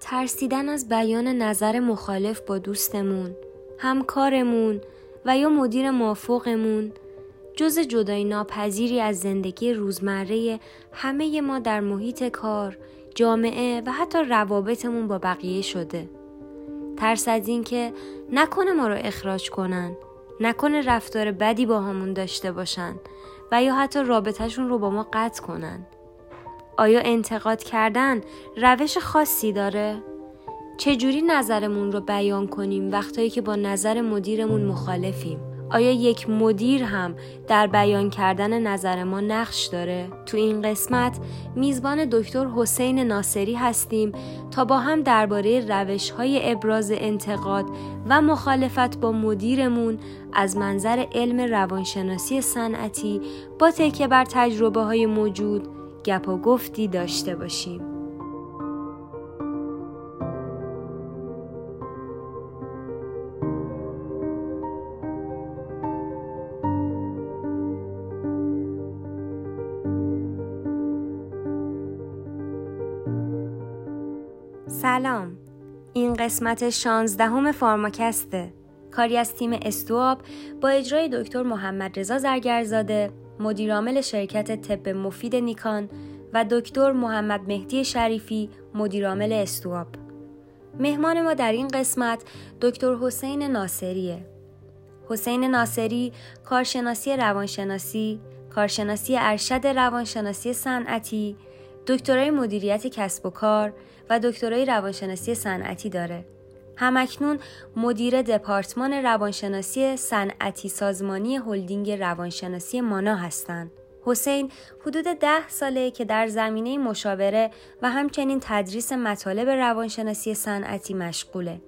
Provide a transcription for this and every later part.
ترسیدن از بیان نظر مخالف با دوستمون، همکارمون و یا مدیر مافوقمون جزء جدایی ناپذیری از زندگی روزمره همه ما در محیط کار، جامعه و حتی روابطمون با بقیه شده. ترس از این که نکنه ما رو اخراج کنن، نکنه رفتار بدی با همون داشته باشن و یا حتی رابطهشون رو با ما قطع کنن. آیا انتقاد کردن روش خاصی داره؟ چجوری نظرمون رو بیان کنیم وقتایی که با نظر مدیرمون مخالفیم؟ آیا یک مدیر هم در بیان کردن نظر ما نقش داره؟ تو این قسمت میزبان دکتر حسین ناصری هستیم تا با هم درباره روش‌های ابراز انتقاد و مخالفت با مدیرمون از منظر علم روانشناسی صنعتی با تکیه بر تجربه‌های موجود گپ و گفتی داشته باشیم. سلام، این قسمت 16 فارماکسته، کاری از تیم استوآپ با اجرای دکتر محمد رضا زرگرزاده، مدیر عامل شرکت طب مفید نیکان و دکتر محمد مهدی شریفی، مدیر عامل استوآپ. مهمان ما در این قسمت دکتر حسین ناصریه. حسین ناصری کارشناسی روانشناسی، کارشناسی ارشد روانشناسی صنعتی، دکترای مدیریت کسب و کار و دکترای روانشناسی صنعتی داره. همکنون مدیر دپارتمان روانشناسی صنعتی سازمانی هلدینگ روانشناسی مانا هستند. حسین حدود 10 ساله که در زمینه مشاوره و همچنین تدریس مطالب روانشناسی صنعتی مشغوله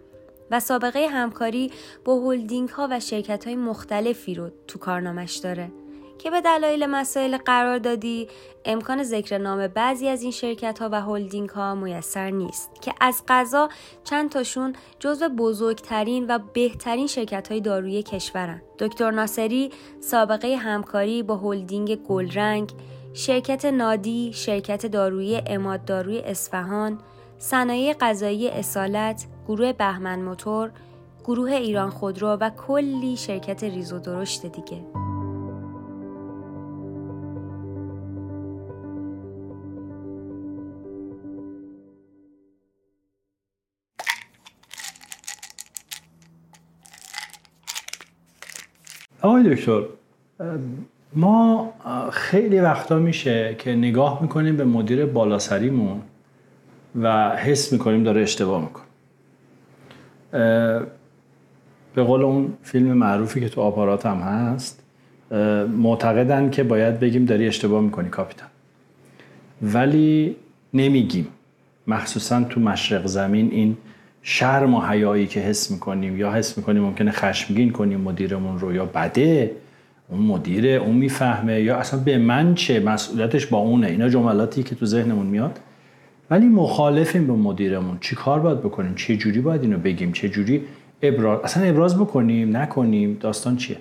و سابقه همکاری با هلدینگ ها و شرکت های مختلفی رو تو کارنامش داره که به دلایل مسائل قراردادی امکان ذکر نام بعضی از این شرکت‌ها و هلدینگ‌ها میسر نیست که از قضا چند تاشون جزو بزرگترین و بهترین شرکت‌های دارویی کشورن. دکتر ناصری سابقه همکاری با هلدینگ گلرنگ، شرکت نادی، شرکت دارویی اماد داروی اصفهان، صنایع غذایی اصالت، گروه بهمن موتور، گروه ایران خودرو و کلی شرکت ریز و درشت دیگه. آقای دکتر، ما خیلی وقتا میشه که نگاه میکنیم به مدیر بالاسریمون و حس میکنیم داره اشتباه میکنه. به قول اون فیلم معروفی که تو آپارات هم هست، معتقدن که باید بگیم داری اشتباه میکنی کاپیتان، ولی نمیگیم. مخصوصا تو مشرق زمین این شرم و حیایی که حس میکنیم یا حس میکنیم ممکنه خشمگین کنیم مدیرمون رو، یا بده اون مدیره، اون میفهمه، یا اصلا به من چه، مسئولیتش با اونه. اینا جملاتی که تو ذهنمون میاد. ولی مخالفیم به مدیرمون، چی کار باید بکنیم؟ چه جوری باید اینو بگیم؟ چه جوری ابراز بکنیم، نکنیم؟ داستان چیه؟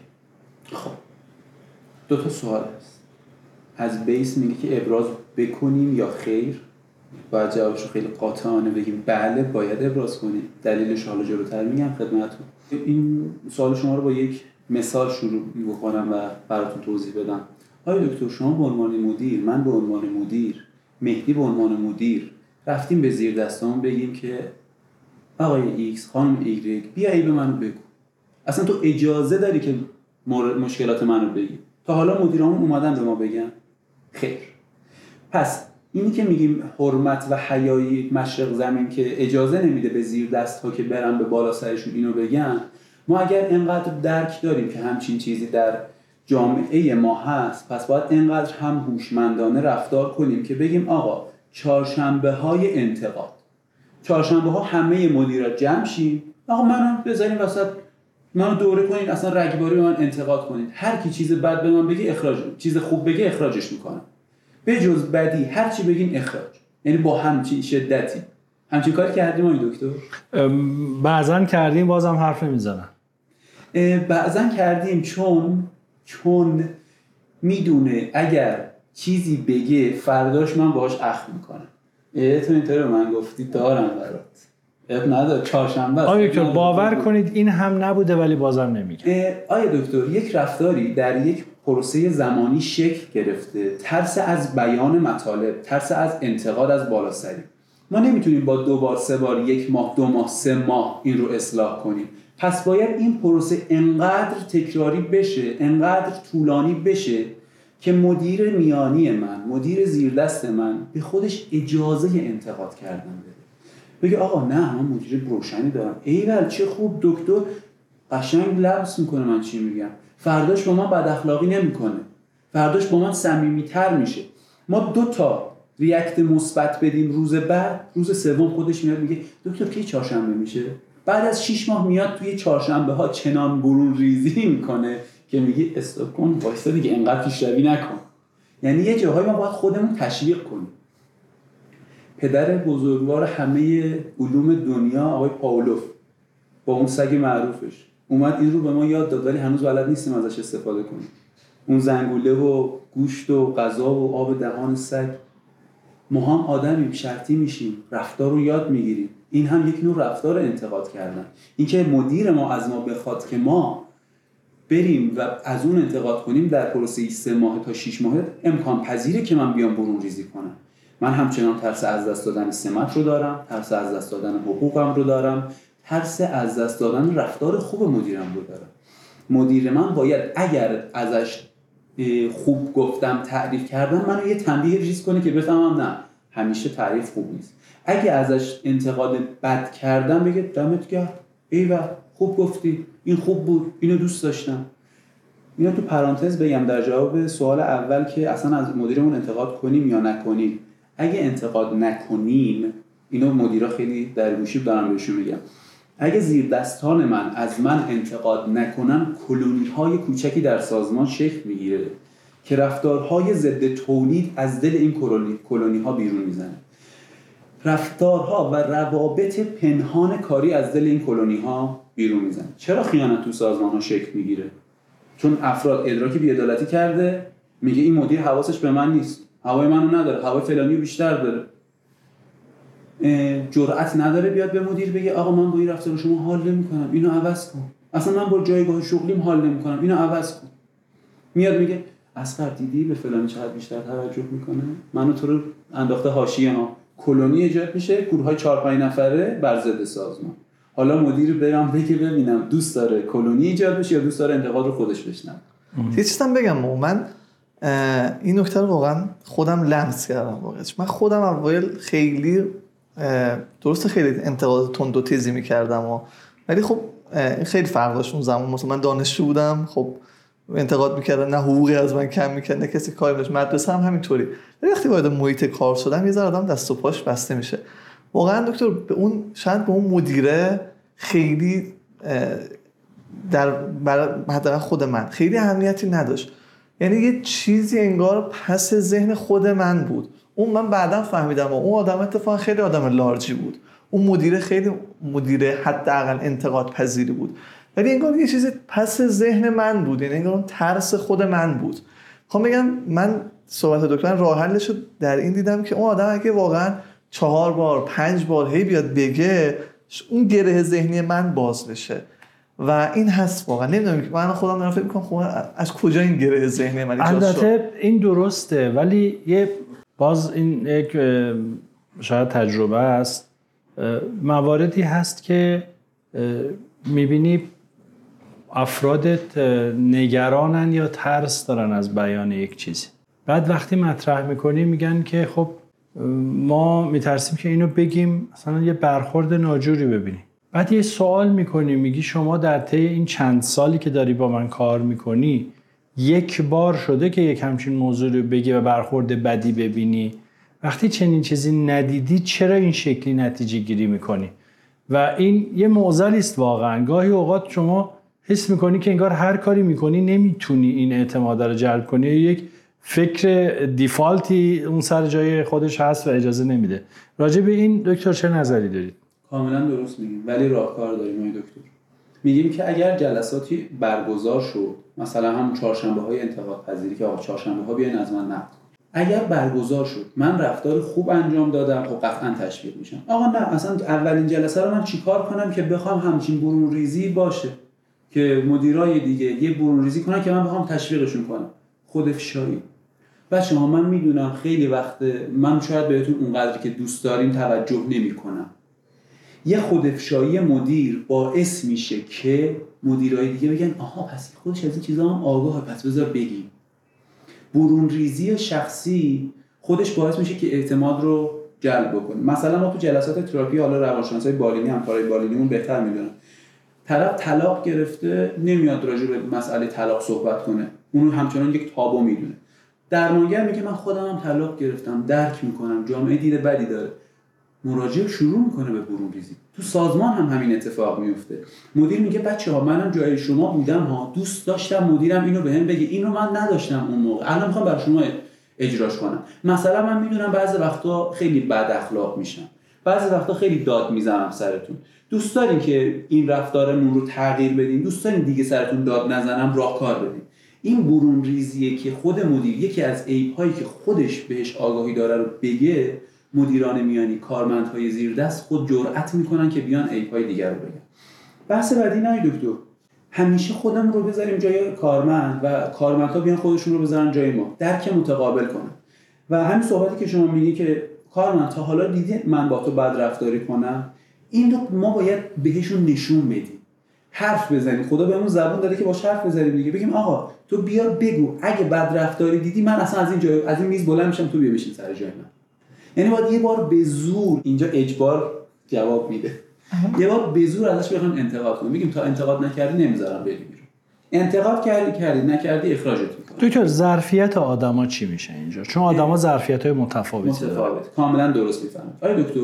خب دو تا سوال هست. از بیس میگه که ابراز بکنیم یا خیر، باید جوابش رو خیلی قاطعانه بگیم، بله باید ابراز کنیم. دلیلش حالا جلوتر میگم خدمتتون. این سوال شما رو با یک مثال شروع بکنم و براتون توضیح بدم. آیا دکتر شما به عنوان مدیر، من به عنوان مدیر، مهدی به عنوان مدیر رفتیم به زیر دستان بگیم که آقای ایکس، خانم ایگرگ، بیایی به من بگو، اصلا تو اجازه داری که مشکلات من رو بگی؟ تا حالا مدیرامون اومدن به ما بگن؟ خیر. پس اینی که میگیم حرمت و حیایی مشرق زمین که اجازه نمیده به زیر دست ها که برن به بالا سرشون اینو بگن، ما اگر اینقدر درک داریم که همچین چیزی در جامعه ما هست، پس باید اینقدر هم هوشمندانه رفتار کنیم که بگیم آقا چهارشنبه های انتقاد، چهارشنبه ها همه مدیرا جمع شیم، آقا منو بذارین وسط، منو دوره کنین، اصلا رگباری به من انتقاد کنین، هر کی چیز بد به من بگه اخراج، چیز خوب بگه اخراجش میکنم، به جز بدی هر چی بگین اخراج. یعنی با همچین شدتی همچین کاری کردیم آقای دکتر؟ بعضن کردیم، بازم حرف نمیزنن. بعضن کردیم چون میدونه اگر چیزی بگه فرداش من باهاش اخم میکنم. یه تو اینطور من گفتی دارم برات اب نداره چهارشنبه آیا باور کنید این هم نبوده ولی بازم نمیگه. آیا دکتر یک رفتاری در یک پروسه زمانی شکل گرفته، ترس از بیان مطالب، ترس از انتقاد از بالاسری، ما نمیتونیم با 2 بار 3 بار 1 ماه 2 ماه 3 ماه این رو اصلاح کنیم. پس باید این پروسه انقدر تکراری بشه، انقدر طولانی بشه که مدیر میانی من، مدیر زیردست من به خودش اجازه انتقاد کردن بده. بگه آقا نه من مدیر روشنی دارم، ایول چه خوب دکتر قشنگ لمس میکنه من چی میگم، فرداش با من بد اخلاقی نمیکنه، فرداش با من صمیمیت‌تر میشه. ما 2 تا ریاکت مثبت بدیم روز بعد، روز سوم خودش میاد میگه دکتر کی چهارشنبه میشه؟ بعد از 6 ماه میاد توی چهارشنبه ها چنان برون ریزی میکنه که میگه استاپ کن، وایسا دیگه، انقدر پیشروی نکن. یعنی یه جاهایی ما باید خودمون تشویق کنیم. پدر بزرگوار همه علوم دنیا آقای پاولف با اون سگ معروفش اومد این رو به ما یاد داد، ولی هنوز بلد نیستیم ازش استفاده کنیم. اون زنگوله و گوشت و غذا و آب دهان سگ. ما هم آدمیم، شرطی میشیم، رفتار رو یاد میگیریم. این هم یک نوع رفتار انتقاد کردن. اینکه مدیر ما از ما بخواد که ما بریم و از اون انتقاد کنیم در پروسه 3 ماه تا 6 ماه امکان پذیره که من بیام برون ریزی کنم. من همچنان ترس از دست دادن سمت رو دارم، ترس از دست دادن حقوقم رو دارم، ترس از دست دادن رفتار خوب مدیرم رو دارم. مدیر من باید اگر ازش خوب گفتم، تعریف کردم، منو یه تنبیه ریز کنه که بفهمم نه همیشه تعریف خوب نیست. اگه ازش انتقاد بد کردم بگه دمت گرم، ایول خوب گفتی، این خوب بود، اینو دوست داشتم. اینو تو پرانتز بگم در جواب سوال اول که اصلا از مدیرمون انتقاد کنیم یا نکنیم. اگه انتقاد نکنیم، اینو مدیرا خیلی در گوشی دارم بهشون میگم، اگه زیر دستان من از من انتقاد نکنن، کلونی‌های کوچکی در سازمان شکل میگیره که رفتارهای ضد تولید از دل این کلونی‌ها بیرون میزنه. رفتارها و روابط پنهان کاری از دل این کلونی‌ها بیرون میزنه. چرا خیانت تو سازمان‌ها شکل میگیره؟ چون افراد ادراک بی‌عدالتی کرده، میگه این مدیر حواسش به من نیست، هوای منو نداره، هوای فلانیو بیشتر داره. جرأت نداره بیاد به مدیر بگه آقا من با این رفتار شما حال نمی‌کنم، اینو عوض کن. اصلا من با جایگاه شغلیم حال نمی‌کنم، اینو عوض کن. میاد میگه اصغر دیدی به فلانی چقدر بیشتر توجه می‌کنه، منو تو رو انداخته حاشیه ها. کلونی ایجاد میشه، گروه‌های 4-5 نفره بر ضد سازمان. حالا مدیر برام بگه ببینم دوست داره کلونی ایجاد بشه یا دوست داره انتقاد رو خودش بشنوه. یه چیزام بگم، من این نکته رو واقعا خودم لمس کردم. واقعا من خودم اول خیلی درسته خیلی انتقاد تند و تیزی می‌کردم ولی خب خیلی فرق داشت اون زمان. مثلا من دانشجو بودم، خب انتقاد می‌کردن، نه حقوقی از من کم می‌کردن، نه کسی کاری داشت. مدرسه هم همینطوری. ولی وقتی وارد محیط کار شدم یه ذره آدم دست و پاش بسته میشه. واقعا دکتر به اون شاید به اون مدیره خیلی در حداقل خود من خیلی اهمیتی نداشت. یعنی یه چیزی انگار پس ذهن خود من بود. اون من بعداً فهمیدم اون آدم اتفاقا خیلی آدم لارجی بود. اون مدیر خیلی مدیر حداقل انتقاد پذیری بود. ولی انگار یه چیزی پس ذهن من بود. یعنی انگار اون ترس خود من بود. خب میگم من صحبت دکتر راه حلش در این دیدم که اون آدم اگه واقعاً 4 بار 5 بار هی بیاد بگه، اون گره ذهنی من باز بشه. و این هست واقعا. نمیدونم که من خودم دارم فکر می‌کنم خب از کجا این گره ذهنی من ایجاد شد. البته این درسته، ولی یه باز این یک شاید تجربه است. مواردی هست که می‌بینی افرادت نگرانن یا ترس دارن از بیان یک چیزی، بعد وقتی مطرح می‌کنی میگن که خب ما می‌ترسیم که اینو بگیم مثلا یه برخورد ناجوری ببینیم. بعد یه سوال میکنی، میگی شما در طی این چند سالی که داری با من کار میکنی 1 بار شده که یک همچین موضوع رو بگی و برخورد بدی ببینی؟ وقتی چنین چیزی ندیدی چرا این شکلی نتیجه گیری میکنی؟ و این یه معضلی است واقعا. گاهی اوقات شما حس میکنی که انگار هر کاری میکنی نمیتونی این اعتماد رو جلب کنی، یک فکر دیفالتی اون سر جای خودش هست و اجازه نمیده. راجع به این دکتر چه نظری دارید؟ کاملا درست میگیم، ولی راهکار داریم آقای دکتر. میگیم که اگر جلساتی برگزار شد، مثلا هم چهارشنبه‌های انتقاد پذیری که آقا چهارشنبه‌ها بیاین از من نقد، اگر برگزار شد من رفتار خوب انجام دادم خب قطعا تشویق میشم. آقا نه اصلا اولین جلسه رو من چیکار کنم که بخوام همچین برون ریزی باشه که مدیرای دیگه یه برون ریزی کنن که من بخوام تشویقشون کنم؟ خودفشاری. بچه‌ها من میدونم خیلی وقت من شاید بهتون اونقدری که دوست داریم توجه نمیکنم. یه خودفشایی مدیر باعث میشه که مدیرای دیگه بگن آها پس خودش از این چیزا هم آگاهه پس بذار بگیم. برون ریزی شخصی خودش باعث میشه که اعتماد رو جلب بکنه. مثلا ما تو جلسات تراپی، حالا روانشناسای بالینی همکارای بالینیمون بهتر میدونن، طرف طلاق گرفته نمیاد راجع به مسئله طلاق صحبت کنه، اونو همچنان یک تابو میدونه. درمانگر میگه من خودم هم طلاق گرفتم، درک میکنم، جامعه دید بدی داره. مراجع شروع میکنه به برون ریزی. تو سازمان هم همین اتفاق میفته. مدیر میگه بچه‌ها منم جای شما بودم ها، دوست داشتم مدیرم اینو بهم بگه، اینو من نداشتم اون موقع، الان میخوام برای شما اجراش کنم. مثلا من میدونم بعضی وقتا خیلی بد اخلاق میشم، بعضی وقتا خیلی داد میزنم سرتون، دوست دارین که این رفتارمون رو تغییر بدین، دوست دارین دیگه سرتون داد نزنم، راهکار بدین. این برون ریزیه که خود مدیر یکی از عیب‌هایی که خودش بهش آگاهی داره رو بگه. مدیران میانی، کارمندهای زیردست خود جرأت میکنن که بیان عیب‌های دیگر رو بگن. بحث بعدی نه دکتر، همیشه خودمون رو بذاریم جای کارمند و کارمندها بیان خودشون رو بذارن جای ما، درک متقابل کنن. و همین صحبتی که شما میگی که کارمند تا حالا دیدی من با تو بد رفتاری کنم، این رو ما باید بهشون نشون بدیم، حرف بزنیم. خدا بهمون زبون داده که با حرف بزنیم دیگه، بگیم آقا تو بیا بگو، اگه بد رفتاری دیدی من اصلا از این جای از این میز بلند میشم، تو بیا بشین سر جای من. یعنی باید یه بار به زور اینجا اجبار جواب میده. یه بار به زور ازش بخوایم انتقاد کنیم، بگیم تا انتقاد نکردی نمیذارم بری بیرون. انتقاد کردی نکردی اخراجت میکنم. دکتر ظرفیت آدما چی میشه اینجا؟ چون آدما ظرفیت‌های متفاوته. کاملا درست میفهمید. آره دکتر،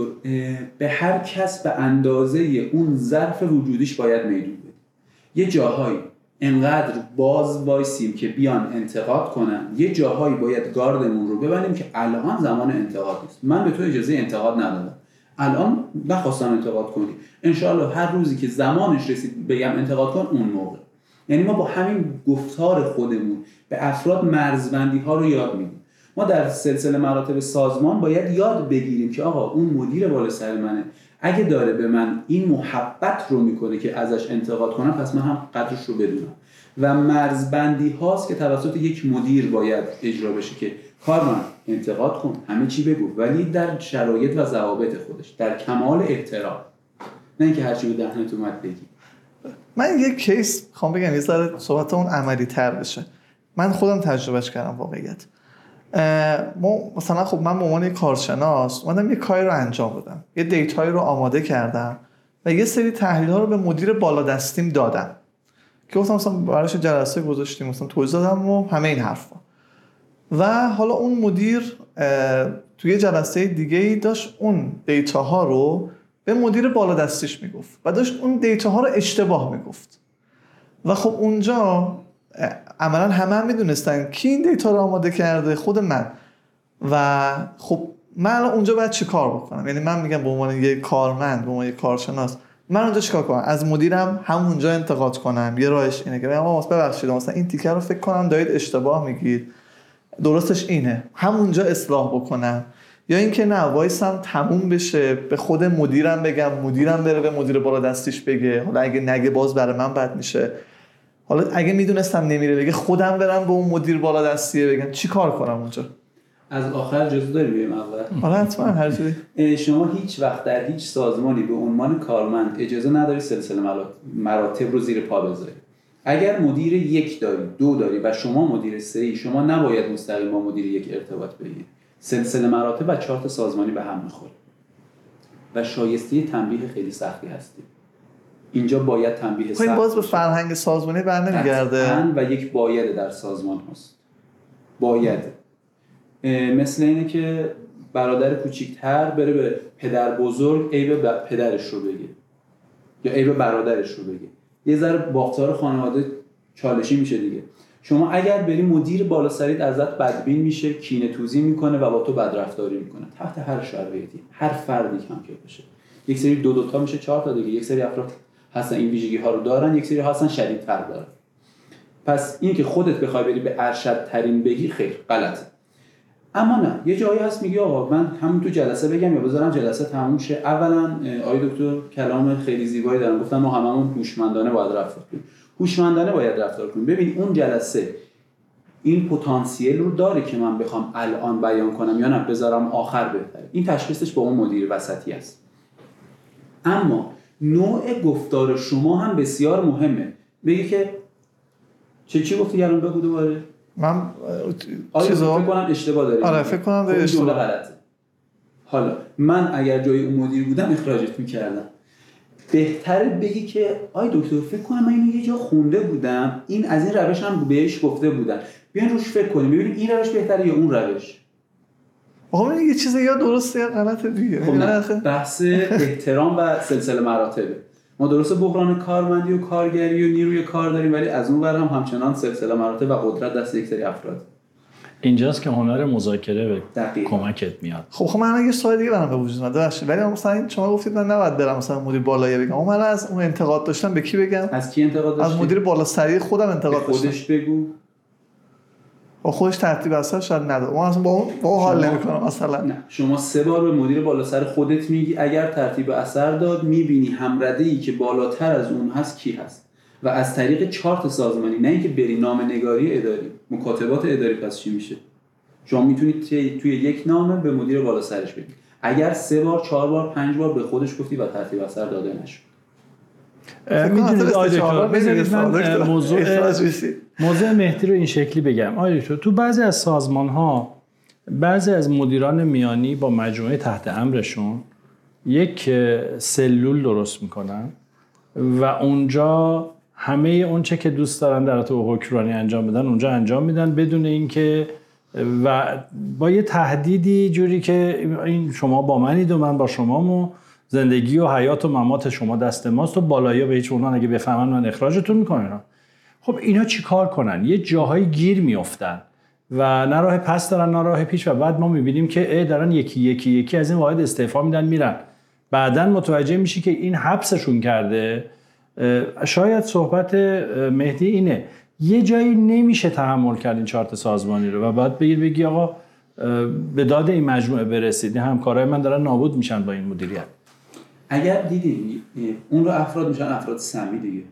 به هر کس به اندازه اون ظرف وجودیش باید میدون بدیم. یه جاهایی انقدر باز وایسیم که بیان انتقاد کنن، یه جاهایی باید گاردمون رو ببندیم که الان زمان انتقاد نیست. من به تو اجازه انتقاد ندادم، الان نخواستم انتقاد کنی، انشاءالله هر روزی که زمانش رسید بگم انتقاد کن اون موقع. یعنی ما با همین گفتار خودمون به افراد مرزبندی ها رو یاد میدیم. ما در سلسله مراتب سازمان باید یاد بگیریم که آقا اون مدیر بالا سر منه، اگه داره به من این محبت رو میکنه که ازش انتقاد کنم، پس من هم قدرش رو بدونم. و مرزبندی هاست که توسط یک مدیر باید اجرا بشه که کارمند انتقاد کن، همه چی بگو، ولی در شرایط و ضوابط خودش، در کمال احترام، نه اینکه هرچی به دهنت اومد بگی. من یک کیس میخوام بگم یه ذره صحبتمون عملی تر بشه. من خودم تجربهش کردم واقعیت. مثلا خب من به عنوان یک کارشناس اومدم یک کاری رو انجام بدم، یه دیتایی رو آماده کردم و یه سری تحلیل‌ها رو به مدیر بالادستیم دادم که گفتم مثلا براش جلسه گذاشتیم، مثلا توضیح دادم و همه این حرفا. و حالا اون مدیر توی جلسه دیگه‌ای داشت اون دیتاها رو به مدیر بالادستیش میگفت و داشت اون دیتاها رو اشتباه میگفت. و خب اونجا عملا همه میدونستن کی این دیتا رو آماده کرده، خود من. و خب من اونجا باید چی کار بکنم؟ یعنی من میگم به عنوان یک کارمند، به عنوان یک کارشناس، من اونجا چیکار کنم؟ از مدیرم همونجا انتقاد کنم؟ یه راهش اینه که بگم واسه ببخشید مثلا این تیکر رو فکر کنم دارید اشتباه میگید، درستش اینه، همونجا اصلاح بکنم؟ یا اینکه نه وایسم تموم بشه به خود مدیرم بگم، مدیرم بره به مدیر بالادستیش بگه، حالا اگه نگه باز برای من بد میشه، حالا اگه میدونستم نمیره بگه خودم برم به اون مدیر بالادستیه بگم؟ چی کار کنم اونجا؟ از آخر جزو داری بیایم اول؟ حالا حتما هر جوری. شما هیچ وقت در هیچ سازمانی به عنوان کارمند اجازه نداری سلسله مراتب رو زیر پا بذاری. اگر مدیر یک داری، دو داری و شما مدیر سه‌ای، شما نباید مستقیم با مدیر یک ارتباط بگیری. سلسله مراتب و چارت سازمانی به هم میخوره و شایسته تنبیه خیلی سختی هستی. اینجا باید تنبیه سخت. این باز به فرهنگ سازمانی برنمیگرده و یک باید در سازمان هست. باید مثل اینه که برادر کوچیک‌تر بره به پدر بزرگ عیب پدرش رو بگه یا عیب برادرش رو بگه. یه ذره باختار خانواده چالشی میشه دیگه. شما اگر بری مدیر بالا سریت ازت بدبین میشه، کینه توزی میکنه و با تو بدرفتاری میکنه. تحت هر شرایطی، هر فردی هم که باشه. یک سری دو تا میشه 4 تا دیگه. یک سری افراد هستن این ویژگی ها رو دارن، یک سری هستن شدیدتر دارن. پس این که خودت بخوای بری به ارشد ترین بگی، خیر، غلطه. اما نه، یه جایی هست میگه آقا من همون تو جلسه بگم یا بذارم جلسه تموم شه. اولا آقای دکتر کلام خیلی زیبایی دارن، گفتن ما هممون هوشمندانه باید رفتار کنیم. هوشمندانه باید رفتار کنیم. ببین اون جلسه این پتانسیل رو داره که من بخوام الان بیان کنم یا نه بذارم آخر بهتره. این تشخیصش با اون مدیر وسطی است. اما نوع گفتار شما هم بسیار مهمه. میگه که چی گفتی الان بگو دوباره. من چیزا فکر کنم اشتباه داریم. آره فکر کنم اشتباه غلطه. حالا من اگر جای اون مدیر بودم اخراجت می‌کردم. بهتره بگی که آی دکتر فکر کنم من اینو یه جا خونده بودم، این از این روش هم بهش گفته بودن، بیاین روش فکر کنیم ببینیم این روش بهتره یا اون روش. آقا یه چیزی یا درسته یا غلطه دیگه. خب بحث احترام و سلسله مراتبه. ما درسته بحران کارمندی و کارگری و نیروی کار داریم، ولی از اون ور هم همچنان سلسله مراتب و قدرت دست یک سری افراد. اینجاست که هنر مذاکره به کمکت میاد. خب من اگه سوال دیگه برام به وجود اومد ببخشید، ولی مثلا شما گفتید من نباید برم مثلا مدیر بالایی بگم، اون من از اون انتقاد داشتم به کی بگم؟ از کی انتقاد داشتی؟ از مدیر بالاسری خودم انتقاد داشتم. خودش بگو. با خودش ترتیب اصلا شاید نده. اون اصلا با حال نمی‌کنم مثلا. نه شما سه بار به مدیر بالاسر خودت میگی، اگر ترتیب اثر داد می‌بینی همرده‌ای که بالاتر از اون هست کی هست و از طریق چارت سازمانی، نه اینکه بری نامه‌نگاری اداری، مکاتبات اداری. پس چی میشه؟ شما میتونید توی یک نامه به مدیر بالاسرش بگید. اگر سه بار، چهار بار، پنج بار به خودش گفتی و ترتیب اثر داده نشد. میدونید آیدکتور من موضوع مهدی رو این شکلی بگم. آیدکتور تو بعضی از سازمان ها بعضی از مدیران میانی با مجموعه تحت امرشون یک سلول درست میکنن و اونجا همه اون چه که دوست دارن در تو حکمرانی انجام بدن اونجا انجام میدن، بدون اینکه و با یه تهدیدی جوری که این شما با منید و من با شمامو، زندگی و حیات و ممات شما دست ماست و بالایا به هیچ اونها اگه بفهمن من اخراجتون میکنم. خب اینا چی کار کنن؟ یه جاهای گیر میافتن و نه راه پس دارن نه راه پیش و بعد ما میبینیم که دارن یکی یکی یکی از این واحد استعفا میدن میرن. بعدن متوجه میشی که این حبسشون کرده. شاید صحبت مهدی اینه، یه جایی نمیشه تحمل کرد این چارت سازمانی رو و بعد بگی آقا به داد این مجموعه برسید، همکارای من دارن نابود میشن با این مدیریت. اگر دیدین اون رو افراد میشن افراد سمی دیگه،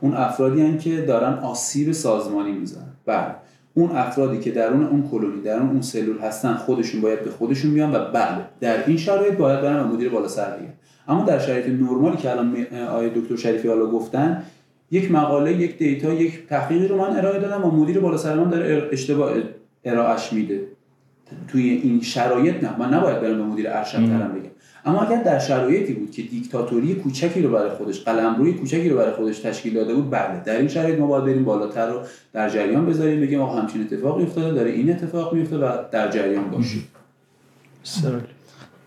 اون افرادی هن که دارن آسیب سازمانی میزنن. بله اون افرادی که درون اون کلونی درون اون سلول هستن خودشون باید به خودشون بیان و بله در این شرایط باید برن مدیر بالا سر دیگه. اما در شرایط نرمالی که الان آقای دکتر شریفی حالا گفتن، یک مقاله، یک دیتا، یک تحقیقی رو من ارائه دادم و مدیر بالا سر من داره اشتباه ارائهش میده. توی این شرایط نه، من نباید برم به مدیر ارشد ترم بگم. اما اگر در شرایطی بود که دیکتاتوری کوچکی رو برای خودش، قلمروی کوچکی رو برای خودش تشکیل داده بود، بله در این شرایط ما باید بریم بالاتر رو در جریان بذاریم، بگیم آقا همچین اتفاقی افتاده، داره این اتفاق میفته و در جریان باشیم.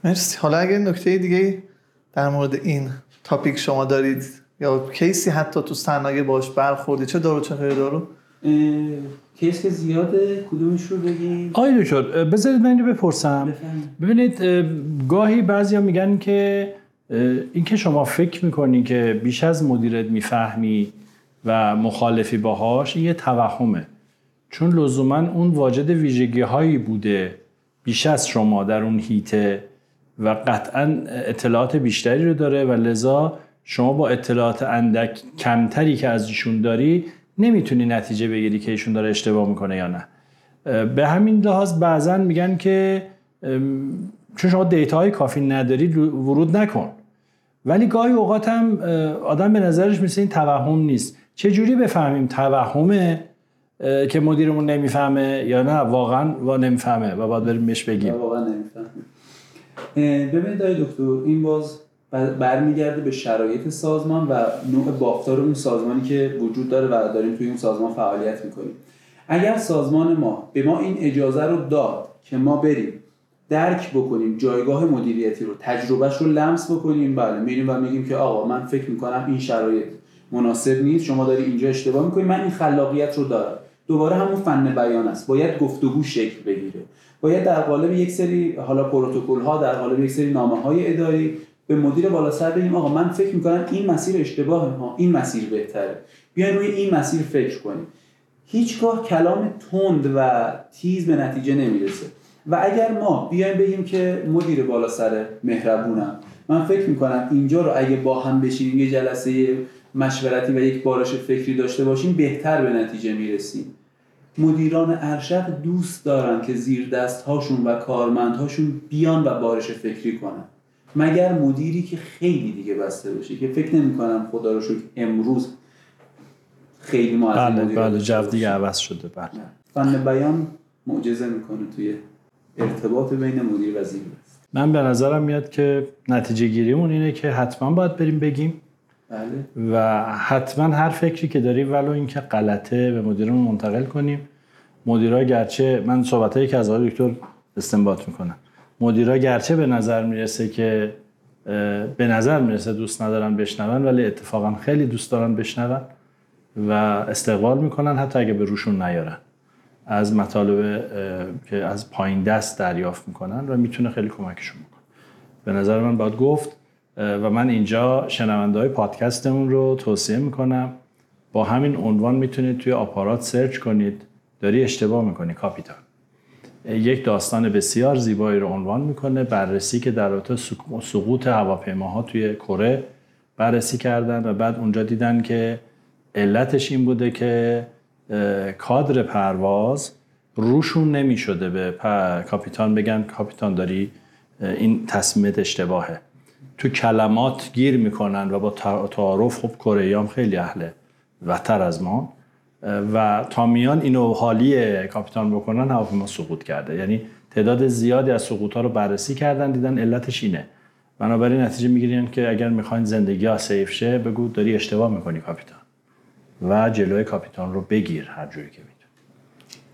مرسی. حالا اگه نکته دیگه در مورد این تاپیک شما دارید یا کیسی حتی تو صنایع باش برخوردی، چه دارو چه غیر دارو، کیس که زیاده، کدومش رو بگیم؟ آقای دکتر بذارید من اینو بپرسم. ببینید گاهی بعضیا میگن که اینکه شما فکر میکنین که بیش از مدیرت میفهمی و مخالفی باهاش، این یه توهمه، چون لزوما اون واجد ویژگی هایی بوده بیش از شما در اون هیته و قطعا اطلاعات بیشتری رو داره و لذا شما با اطلاعات اندک کمتری که از ایشون داری نمیتونی نتیجه بگیری که ایشون داره اشتباه میکنه یا نه. به همین لحاظ بعضن میگن که چون شما دیتاهای کافی نداری ورود نکن. ولی گاهی اوقات هم آدم به نظرش میسه این توهم نیست. چه جوری بفهمیم توهمه که مدیرمون نمیفهمه یا نه واقعا نمیفهمه و باید بهش بگیم واقعا نمیفهمه؟ ببینید آقای دکتر این باز برمیگرده به شرایط سازمان و نوع بافتار اون سازمانی که وجود داره و داریم توی اون سازمان فعالیت میکنیم. اگر سازمان ما به ما این اجازه رو داد که ما بریم درک بکنیم جایگاه مدیریتی رو، تجربهش رو لمس بکنیم، بله میریم و میگیم که آقا من فکر میکنم این شرایط مناسب نیست، شما داری اینجا اشتباه میکنی، من این خلاقیت رو دارم. دوباره همون فن بیان است. باید گفتگو شکل بگیره. باید در قالب یک سری حالا پروتکل ها، در قالب یک سری نامه های اداری به مدیر بالا سر بگیم آقا من فکر میکنم این مسیر اشتباهه ها، این مسیر بهتره، بیاین روی این مسیر فکر کنیم. هیچگاه کلام تند و تیز به نتیجه نمیرسه. و اگر ما بیایم بگیم که مدیر بالا سر مهربونم، من فکر میکنم اینجا رو اگه با هم بشینیم یه جلسه مشورتی و یک بارش فکری داشته باشیم بهتر به نتیجه میرسیم. مدیران ارشد دوست دارن که زیر دست هاشون و کارمندهاشون بیان و بارش فکری کنن، مگر مدیری که خیلی دیگه بسته باشه، که فکر نمی‌کنم خدا رو شکر امروز خیلی ما از مدیر بله جو دیگه عوض شده. بله فن بیان معجزه میکنه توی ارتباط بین مدیر و زیر دست. من به نظرم میاد که نتیجه گیریمون اینه که حتما باید بریم بگیم بله. و حتما هر فکری که داریم ولو اینکه غلطه به مدیرمون منتقل کنیم. مدیرها گرچه من صحبتایی که از آقای دکتر استنباط میکنم، مدیرها گرچه به نظر میرسه دوست ندارن بشنون، ولی اتفاقا خیلی دوست دارن بشنون و استقبال میکنن حتی اگه به روشون نیارن از مطالب که از پایین دست دریافت میکنن و میتونه خیلی کمکشون بکنه. به نظر من باید گفت و من اینجا شنونده‌های پادکستمون رو توصیه میکنم با همین عنوان میتونید توی آپارات سرچ کنید داری اشتباه میکنی کاپیتان. یک داستان بسیار زیبایی رو عنوان میکنه، بررسی که در رابطه سقوط هواپیماها توی کره بررسی کردن و بعد اونجا دیدن که علتش این بوده که کادر پرواز روشون نمیشده به کاپیتان بگن کاپیتان داری این تصمیمت اشتباهه، تو کلمات گیر میکنن و با تعارف. خب کره‌ایام خیلی اهل وتر از ما و تا میان اینو حالی کاپیتان بکنن هواپیما سقوط کرده. یعنی تعداد زیادی از سقوط‌ها رو بررسی کردن دیدن علتش اینه، بنابراین نتیجه میگیرن که اگر میخواین زندگی‌ها سیف شه بگو داری اشتباه میکنی کاپیتان و جلوی کاپیتان رو بگیر هر جوری که میتونی.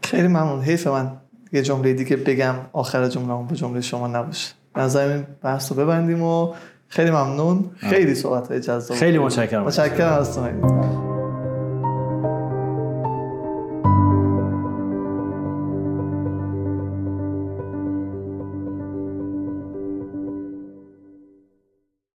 خیلی ممنون. حیف من یه جمله دیگه بگم آخر جمله‌ام به جمله شما نباشه. بنظرم بحث رو ببندیم و خیلی ممنون. خیلی صحبت‌های جذاب. خیلی متشکرم. متشکرم از شما.